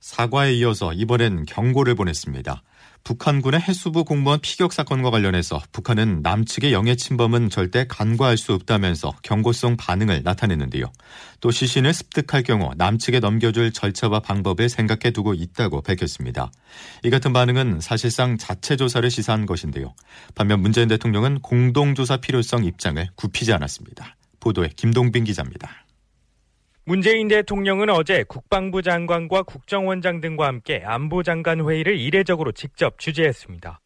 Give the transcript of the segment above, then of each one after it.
사과에 이어서 이번엔 경고를 보냈습니다. 북한군의 해수부 공무원 피격 사건과 관련해서 북한은 남측의 영해 침범은 절대 간과할 수 없다면서 경고성 반응을 나타냈는데요. 또 시신을 습득할 경우 남측에 넘겨줄 절차와 방법을 생각해두고 있다고 밝혔습니다. 이 같은 반응은 사실상 자체 조사를 시사한 것인데요. 반면 문재인 대통령은 공동조사 필요성 입장을 굽히지 않았습니다. 보도에 김동빈 기자입니다. 문재인 대통령은 어제 국방부 장관과 국정원장 등과 함께 안보장관 회의를 이례적으로 직접 주재했습니다.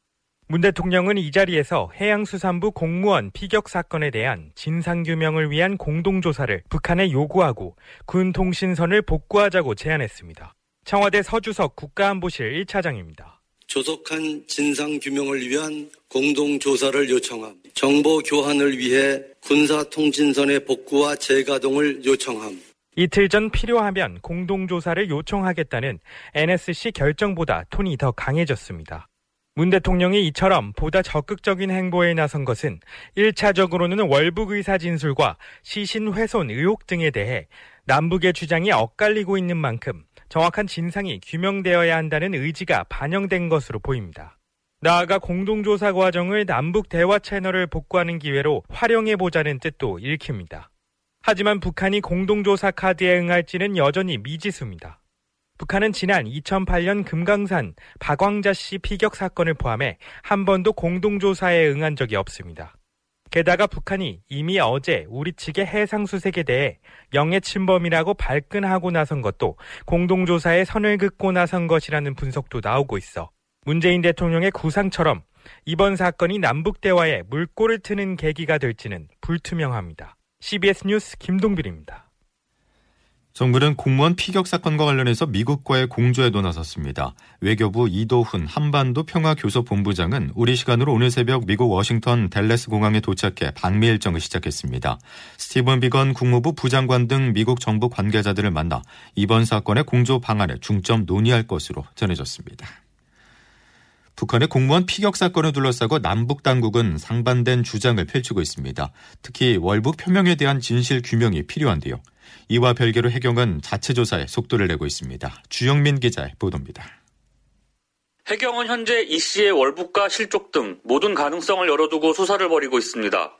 문 대통령은 이 자리에서 해양수산부 공무원 피격 사건에 대한 진상규명을 위한 공동조사를 북한에 요구하고 군 통신선을 복구하자고 제안했습니다. 청와대 서주석 국가안보실 1차장입니다. 조속한 진상규명을 위한 공동조사를 요청함, 정보 교환을 위해 군사통신선의 복구와 재가동을 요청함, 이틀 전 필요하면 공동조사를 요청하겠다는 NSC 결정보다 톤이 더 강해졌습니다. 문 대통령이 이처럼 보다 적극적인 행보에 나선 것은 1차적으로는 월북 의사 진술과 시신 훼손 의혹 등에 대해 남북의 주장이 엇갈리고 있는 만큼 정확한 진상이 규명되어야 한다는 의지가 반영된 것으로 보입니다. 나아가 공동조사 과정을 남북 대화 채널을 복구하는 기회로 활용해보자는 뜻도 읽힙니다. 하지만 북한이 공동조사 카드에 응할지는 여전히 미지수입니다. 북한은 지난 2008년 금강산 박왕자 씨 피격 사건을 포함해 한 번도 공동조사에 응한 적이 없습니다. 게다가 북한이 이미 어제 우리 측의 해상수색에 대해 영해 침범이라고 발끈하고 나선 것도 공동조사에 선을 긋고 나선 것이라는 분석도 나오고 있어 문재인 대통령의 구상처럼 이번 사건이 남북 대화에 물꼬를 트는 계기가 될지는 불투명합니다. CBS 뉴스 김동빈입니다. 정부는 공무원 피격 사건과 관련해서 미국과의 공조에도 나섰습니다. 외교부 이도훈 한반도 평화교섭본부장은 우리 시간으로 오늘 새벽 미국 워싱턴 댈러스 공항에 도착해 방미 일정을 시작했습니다. 스티븐 비건 국무부 부장관 등 미국 정부 관계자들을 만나 이번 사건의 공조 방안에 중점 논의할 것으로 전해졌습니다. 북한의 공무원 피격 사건을 둘러싸고 남북 당국은 상반된 주장을 펼치고 있습니다. 특히 월북 표명에 대한 진실 규명이 필요한데요. 이와 별개로 해경은 자체 조사에 속도를 내고 있습니다. 주영민 기자의 보도입니다. 해경은 현재 이 씨의 월북과 실족 등 모든 가능성을 열어두고 수사를 벌이고 있습니다.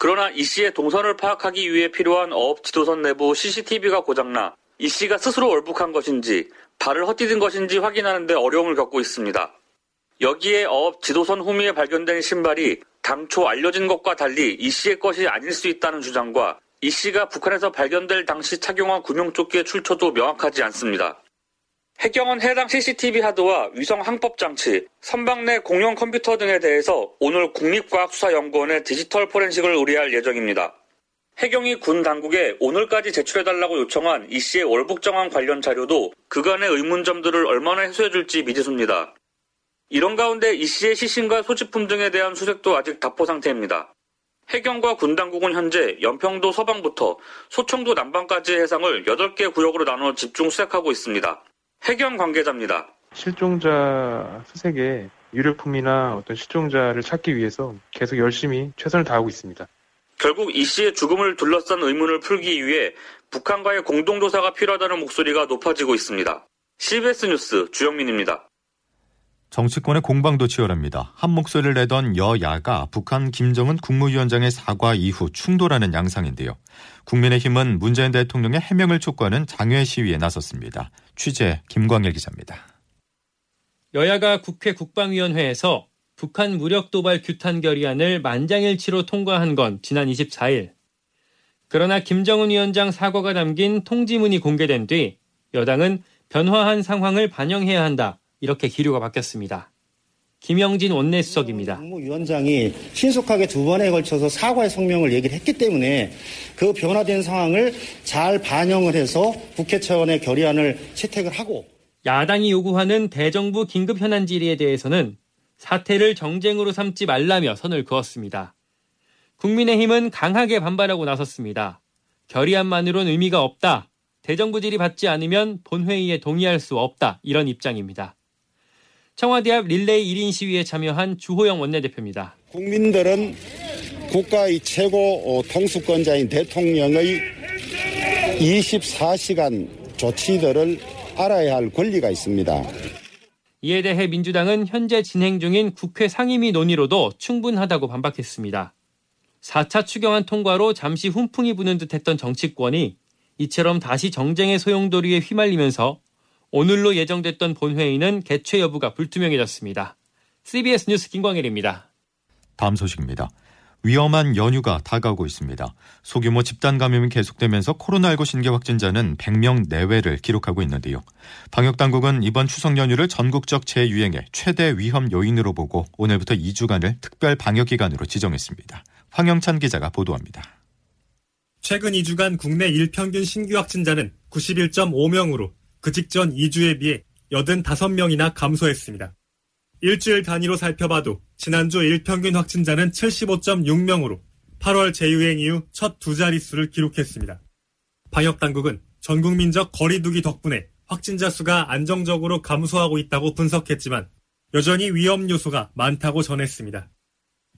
그러나 이 씨의 동선을 파악하기 위해 필요한 어업 지도선 내부 CCTV가 고장나 이 씨가 스스로 월북한 것인지 발을 헛디딘 것인지 확인하는 데 어려움을 겪고 있습니다. 여기에 어업 지도선 후미에 발견된 신발이 당초 알려진 것과 달리 이 씨의 것이 아닐 수 있다는 주장과 이 씨가 북한에서 발견될 당시 착용한 구명조끼의 출처도 명확하지 않습니다. 해경은 해당 CCTV 하드와 위성 항법장치, 선박 내 공용 컴퓨터 등에 대해서 오늘 국립과학수사연구원의 디지털 포렌식을 의뢰할 예정입니다. 해경이 군 당국에 오늘까지 제출해달라고 요청한 이 씨의 월북 정황 관련 자료도 그간의 의문점들을 얼마나 해소해줄지 미지수입니다. 이런 가운데 이 씨의 시신과 소지품 등에 대한 수색도 아직 답보 상태입니다. 해경과 군 당국은 현재 연평도 서방부터 소청도 남방까지의 해상을 8개 구역으로 나눠 집중 수색하고 있습니다. 해경 관계자입니다. 실종자 수색에 유류품이나 어떤 실종자를 찾기 위해서 계속 열심히 최선을 다하고 있습니다. 결국 이 씨의 죽음을 둘러싼 의문을 풀기 위해 북한과의 공동조사가 필요하다는 목소리가 높아지고 있습니다. CBS 뉴스 주영민입니다. 정치권의 공방도 치열합니다. 한 목소리를 내던 여야가 북한 김정은 국무위원장의 사과 이후 충돌하는 양상인데요. 국민의힘은 문재인 대통령의 해명을 촉구하는 장외 시위에 나섰습니다. 취재 김광일 기자입니다. 여야가 국회 국방위원회에서 북한 무력 도발 규탄 결의안을 만장일치로 통과한 건 지난 24일. 그러나 김정은 위원장 사과가 담긴 통지문이 공개된 뒤 여당은 변화한 상황을 반영해야 한다. 이렇게 기류가 바뀌었습니다. 김영진 원내수석입니다. 국무위원장이 신속하게 두 번에 걸쳐서 사과의 성명을 얘기를 했기 때문에 그 변화된 상황을 잘 반영을 해서 국회 차원의 결의안을 채택을 하고, 야당이 요구하는 대정부 긴급 현안 질의에 대해서는 사태를 정쟁으로 삼지 말라며 선을 그었습니다. 국민의힘은 강하게 반발하고 나섰습니다. 결의안만으론 의미가 없다. 대정부 질의 받지 않으면 본회의에 동의할 수 없다. 이런 입장입니다. 청와대 앞 릴레이 1인 시위에 참여한 주호영 원내대표입니다. 국민들은 국가의 최고 통수권자인 대통령의 24시간 조치들을 알아야 할 권리가 있습니다. 이에 대해 민주당은 현재 진행 중인 국회 상임위 논의로도 충분하다고 반박했습니다. 4차 추경안 통과로 잠시 훈풍이 부는 듯했던 정치권이 이처럼 다시 정쟁의 소용돌이에 휘말리면서 오늘로 예정됐던 본회의는 개최 여부가 불투명해졌습니다. CBS 뉴스 김광일입니다. 다음 소식입니다. 위험한 연휴가 다가오고 있습니다. 소규모 집단 감염이 계속되면서 코로나19 신규 확진자는 100명 내외를 기록하고 있는데요. 방역당국은 이번 추석 연휴를 전국적 재유행의 최대 위험 요인으로 보고 오늘부터 2주간을 특별 방역기간으로 지정했습니다. 황영찬 기자가 보도합니다. 최근 2주간 국내 일평균 신규 확진자는 91.5명으로 그 직전 2주에 비해 85명이나 감소했습니다. 일주일 단위로 살펴봐도 지난주 일평균 확진자는 75.6명으로 8월 재유행 이후 첫 두 자릿수를 기록했습니다. 방역당국은 전국민적 거리 두기 덕분에 확진자 수가 안정적으로 감소하고 있다고 분석했지만 여전히 위험 요소가 많다고 전했습니다.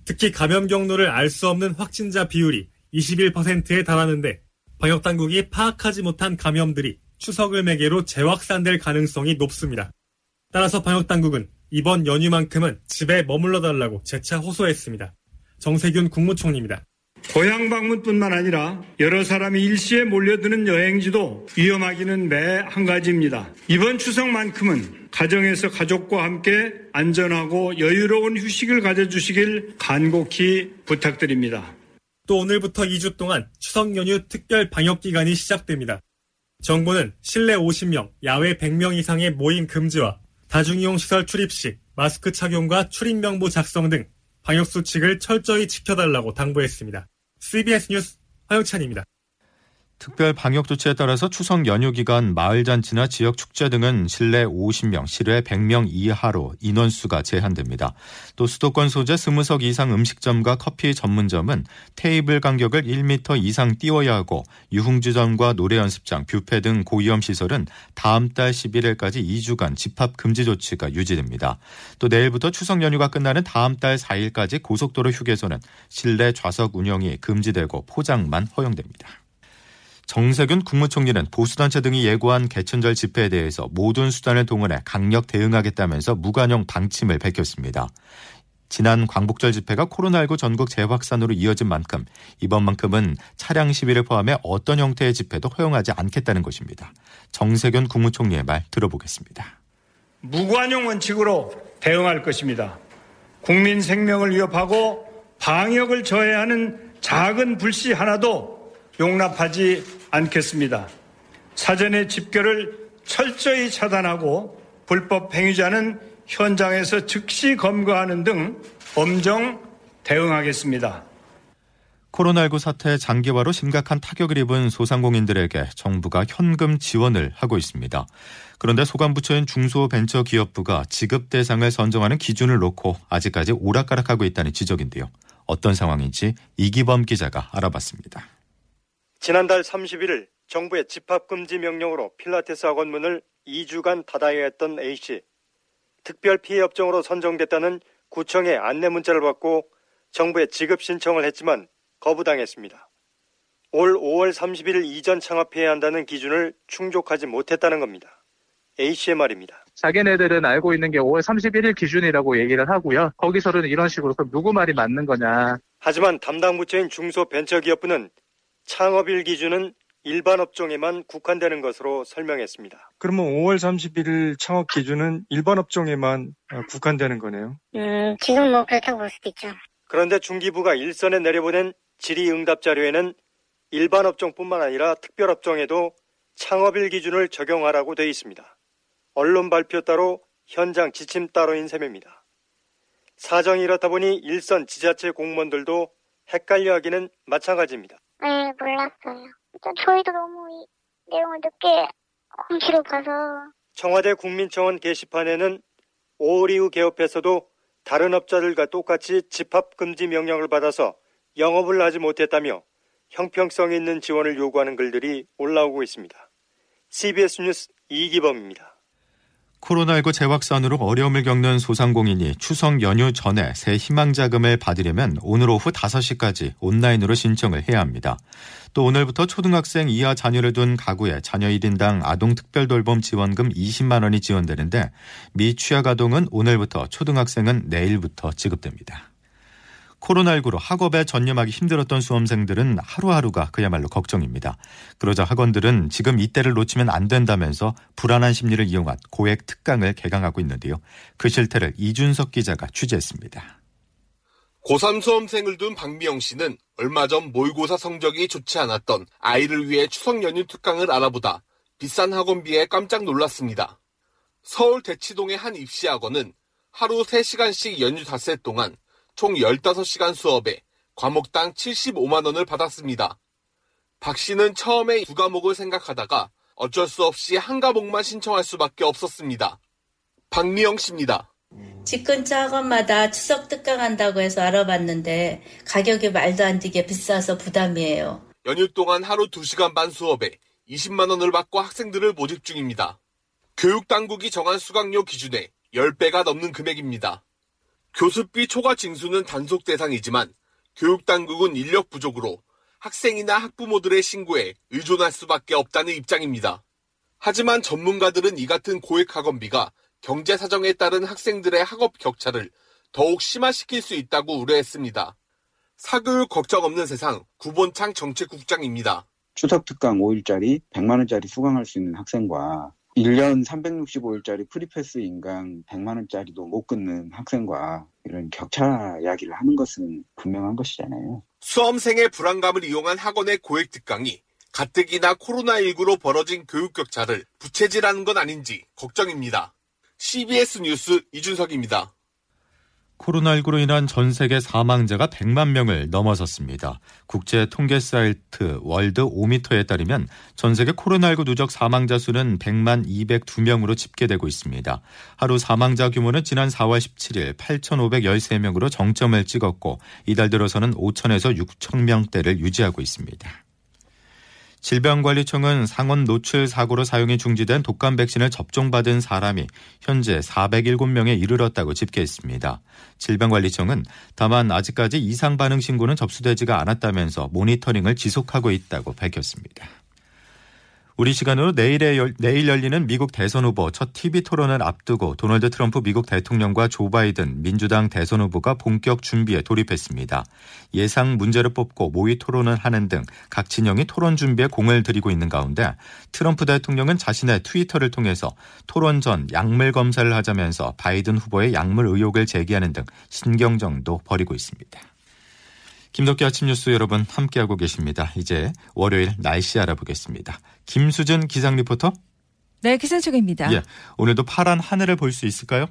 특히 감염 경로를 알 수 없는 확진자 비율이 21%에 달하는데 방역당국이 파악하지 못한 감염들이 추석을 매개로 재확산될 가능성이 높습니다. 따라서 방역당국은 이번 연휴만큼은 집에 머물러달라고 재차 호소했습니다. 정세균 국무총리입니다. 고향 방문뿐만 아니라 여러 사람이 일시에 몰려드는 여행지도 위험하기는 매 한 가지입니다. 이번 추석만큼은 가정에서 가족과 함께 안전하고 여유로운 휴식을 가져주시길 간곡히 부탁드립니다. 또 오늘부터 2주 동안 추석 연휴 특별 방역기간이 시작됩니다. 정부는 실내 50명, 야외 100명 이상의 모임 금지와 다중이용시설 출입 시 마스크 착용과 출입명부 작성 등 방역수칙을 철저히 지켜달라고 당부했습니다. CBS 뉴스 황영찬입니다. 특별 방역조치에 따라서 추석 연휴 기간 마을잔치나 지역축제 등은 실내 50명, 실외 100명 이하로 인원수가 제한됩니다. 또 수도권 소재 20석 이상 음식점과 커피 전문점은 테이블 간격을 1m 이상 띄워야 하고 유흥주점과 노래연습장, 뷔페 등 고위험시설은 다음 달 11일까지 2주간 집합금지 조치가 유지됩니다. 또 내일부터 추석 연휴가 끝나는 다음 달 4일까지 고속도로 휴게소는 실내 좌석 운영이 금지되고 포장만 허용됩니다. 정세균 국무총리는 보수단체 등이 예고한 개천절 집회에 대해서 모든 수단을 동원해 강력 대응하겠다면서 무관용 방침을 밝혔습니다. 지난 광복절 집회가 코로나19 전국 재확산으로 이어진 만큼 이번만큼은 차량 시위를 포함해 어떤 형태의 집회도 허용하지 않겠다는 것입니다. 정세균 국무총리의 말 들어보겠습니다. 무관용 원칙으로 대응할 것입니다. 국민 생명을 위협하고 방역을 저해하는 작은 불씨 하나도 용납하지 않겠습니다. 사전에 집결을 철저히 차단하고 불법 행위자는 현장에서 즉시 검거하는 등 엄정 대응하겠습니다. 코로나19 사태 장기화로 심각한 타격을 입은 소상공인들에게 정부가 현금 지원을 하고 있습니다. 그런데 소관부처인 중소벤처기업부가 지급 대상을 선정하는 기준을 놓고 아직까지 오락가락하고 있다는 지적인데요. 어떤 상황인지 이기범 기자가 알아봤습니다. 지난달 31일 정부의 집합금지 명령으로 필라테스 학원 문을 2주간 닫아야 했던 A씨. 특별 피해 업종으로 선정됐다는 구청의 안내 문자를 받고 정부에 지급 신청을 했지만 거부당했습니다. 올 5월 31일 이전 창업해야 한다는 기준을 충족하지 못했다는 겁니다. A씨의 말입니다. 자기네들은 알고 있는 게 5월 31일 기준이라고 얘기를 하고요. 거기서는 이런 식으로 그럼 누구 말이 맞는 거냐. 하지만 담당 부처인 중소벤처기업부는 창업일 기준은 일반 업종에만 국한되는 것으로 설명했습니다. 그러면 5월 31일 창업 기준은 일반 업종에만 국한되는 거네요? 지금 뭐 그렇다고 볼 수도 있죠. 그런데 중기부가 일선에 내려보낸 질의응답 자료에는 일반 업종뿐만 아니라 특별 업종에도 창업일 기준을 적용하라고 돼 있습니다. 언론 발표 따로 현장 지침 따로인 셈입니다. 사정이 이렇다 보니 일선 지자체 공무원들도 헷갈려하기는 마찬가지입니다. 네, 몰랐어요. 저희도 너무 이 내용을 늦게 공지로 봐서. 청와대 국민청원 게시판에는 5.5 이후 개업해서도 다른 업자들과 똑같이 집합금지 명령을 받아서 영업을 하지 못했다며 형평성 있는 지원을 요구하는 글들이 올라오고 있습니다. CBS 뉴스 이기범입니다. 코로나19 재확산으로 어려움을 겪는 소상공인이 추석 연휴 전에 새 희망자금을 받으려면 오늘 오후 5시까지 온라인으로 신청을 해야 합니다. 또 오늘부터 초등학생 이하 자녀를 둔 가구에 자녀 1인당 아동특별돌봄 지원금 20만 원이 지원되는데 미취학 아동은 오늘부터 초등학생은 내일부터 지급됩니다. 코로나19로 학업에 전념하기 힘들었던 수험생들은 하루하루가 그야말로 걱정입니다. 그러자 학원들은 지금 이때를 놓치면 안 된다면서 불안한 심리를 이용한 고액 특강을 개강하고 있는데요. 그 실태를 이준석 기자가 취재했습니다. 고3 수험생을 둔 박미영 씨는 얼마 전 모의고사 성적이 좋지 않았던 아이를 위해 추석 연휴 특강을 알아보다 비싼 학원비에 깜짝 놀랐습니다. 서울 대치동의 한 입시학원은 하루 3시간씩 연휴 닷새 동안 총 15시간 수업에 과목당 75만 원을 받았습니다. 박 씨는 처음에 두 과목을 생각하다가 어쩔 수 없이 한 과목만 신청할 수밖에 없었습니다. 박미영 씨입니다. 집 근처 학원마다 추석 특강한다고 해서 알아봤는데 가격이 말도 안 되게 비싸서 부담이에요. 연휴 동안 하루 2시간 반 수업에 20만 원을 받고 학생들을 모집 중입니다. 교육당국이 정한 수강료 기준에 10배가 넘는 금액입니다. 교습비 초과 징수는 단속 대상이지만 교육당국은 인력 부족으로 학생이나 학부모들의 신고에 의존할 수밖에 없다는 입장입니다. 하지만 전문가들은 이 같은 고액 학원비가 경제 사정에 따른 학생들의 학업 격차를 더욱 심화시킬 수 있다고 우려했습니다. 사교육 걱정 없는 세상 구본창 정책국장입니다. 추석 특강 5일짜리 100만 원짜리 수강할 수 있는 학생과 1년 365일짜리 프리패스 인강 100만 원짜리도 못 끊는 학생과 이런 격차 이야기를 하는 것은 분명한 것이잖아요. 수험생의 불안감을 이용한 학원의 고액 특강이 가뜩이나 코로나19로 벌어진 교육 격차를 부채질하는 건 아닌지 걱정입니다. CBS 뉴스 이준석입니다. 코로나19로 인한 전 세계 사망자가 100만 명을 넘어섰습니다. 국제 통계 사이트 월드 5미터에 따르면 전 세계 코로나19 누적 사망자 수는 100만 202명으로 집계되고 있습니다. 하루 사망자 규모는 지난 4월 17일 8,513명으로 정점을 찍었고 이달 들어서는 5,000에서 6,000명대를 유지하고 있습니다. 질병관리청은 상온 노출 사고로 사용이 중지된 독감 백신을 접종받은 사람이 현재 407명에 이르렀다고 집계했습니다. 질병관리청은 다만 아직까지 이상 반응 신고는 접수되지가 않았다면서 모니터링을 지속하고 있다고 밝혔습니다. 우리 시간으로 내일 열리는 미국 대선 후보 첫 TV 토론을 앞두고 도널드 트럼프 미국 대통령과 조 바이든 민주당 대선 후보가 본격 준비에 돌입했습니다. 예상 문제를 뽑고 모의 토론을 하는 등 각 진영이 토론 준비에 공을 들이고 있는 가운데 트럼프 대통령은 자신의 트위터를 통해서 토론 전 약물 검사를 하자면서 바이든 후보의 약물 의혹을 제기하는 등 신경전도 벌이고 있습니다. 김덕기 아침 뉴스 여러분 함께하고 계십니다. 이제 월요일 날씨 알아보겠습니다. 김수준 기상 리포터. 네, 기상청입니다. 예, 오늘도 파란 하늘을 볼 수 있을까요?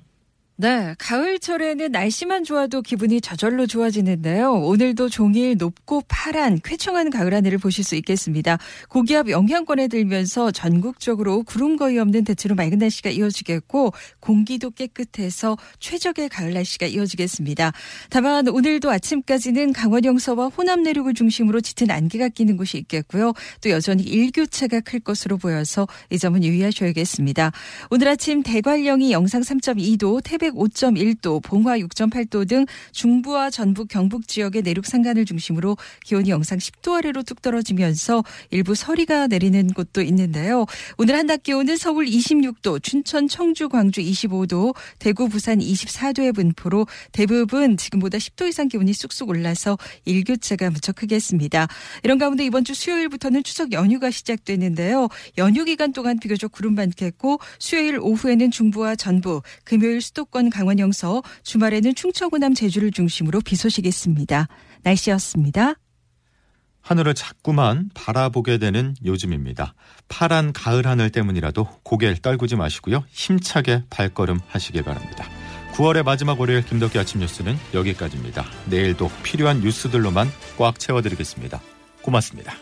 네, 가을철에는 날씨만 좋아도 기분이 저절로 좋아지는데요. 오늘도 종일 높고 파란 쾌청한 가을 하늘을 보실 수 있겠습니다. 고기압 영향권에 들면서 전국적으로 구름 거의 없는 대체로 맑은 날씨가 이어지겠고 공기도 깨끗해서 최적의 가을 날씨가 이어지겠습니다. 다만 오늘도 아침까지는 강원 영서와 호남 내륙을 중심으로 짙은 안개가 끼는 곳이 있겠고요. 또 여전히 일교차가 클 것으로 보여서 이 점은 유의하셔야겠습니다. 오늘 아침 대관령이 영상 3.2도, 태백 5.1도, 봉화 6.8도 등 중부와 전북, 경북 지역의 내륙 산간을 중심으로 기온이 영상 10도 아래로 뚝 떨어지면서 일부 서리가 내리는 곳도 있는데요. 오늘 한낮 기온은 서울 26도, 춘천, 청주, 광주 25도, 대구, 부산 24도의 분포로 대부분 지금보다 10도 이상 기온이 쑥쑥 올라서 일교차가 무척 크겠습니다. 이런 가운데 이번 주 수요일부터는 추석 연휴가 시작되는데요. 연휴 기간 동안 비교적 구름 많겠고 수요일 오후에는 중부와 전북, 금요일 수도권 강원 영서, 주말에는 충청 호남 제주를 중심으로 비 소식이 있습니다. 날씨였습니다. 하늘을 자꾸만 바라보게 되는 요즘입니다. 파란 가을 하늘 때문이라도 고개를 떨구지 마시고요. 힘차게 발걸음 하시길 바랍니다. 9월의 마지막 월요일 김덕기 아침 뉴스는 여기까지입니다. 내일도 필요한 뉴스들로만 꽉 채워드리겠습니다. 고맙습니다.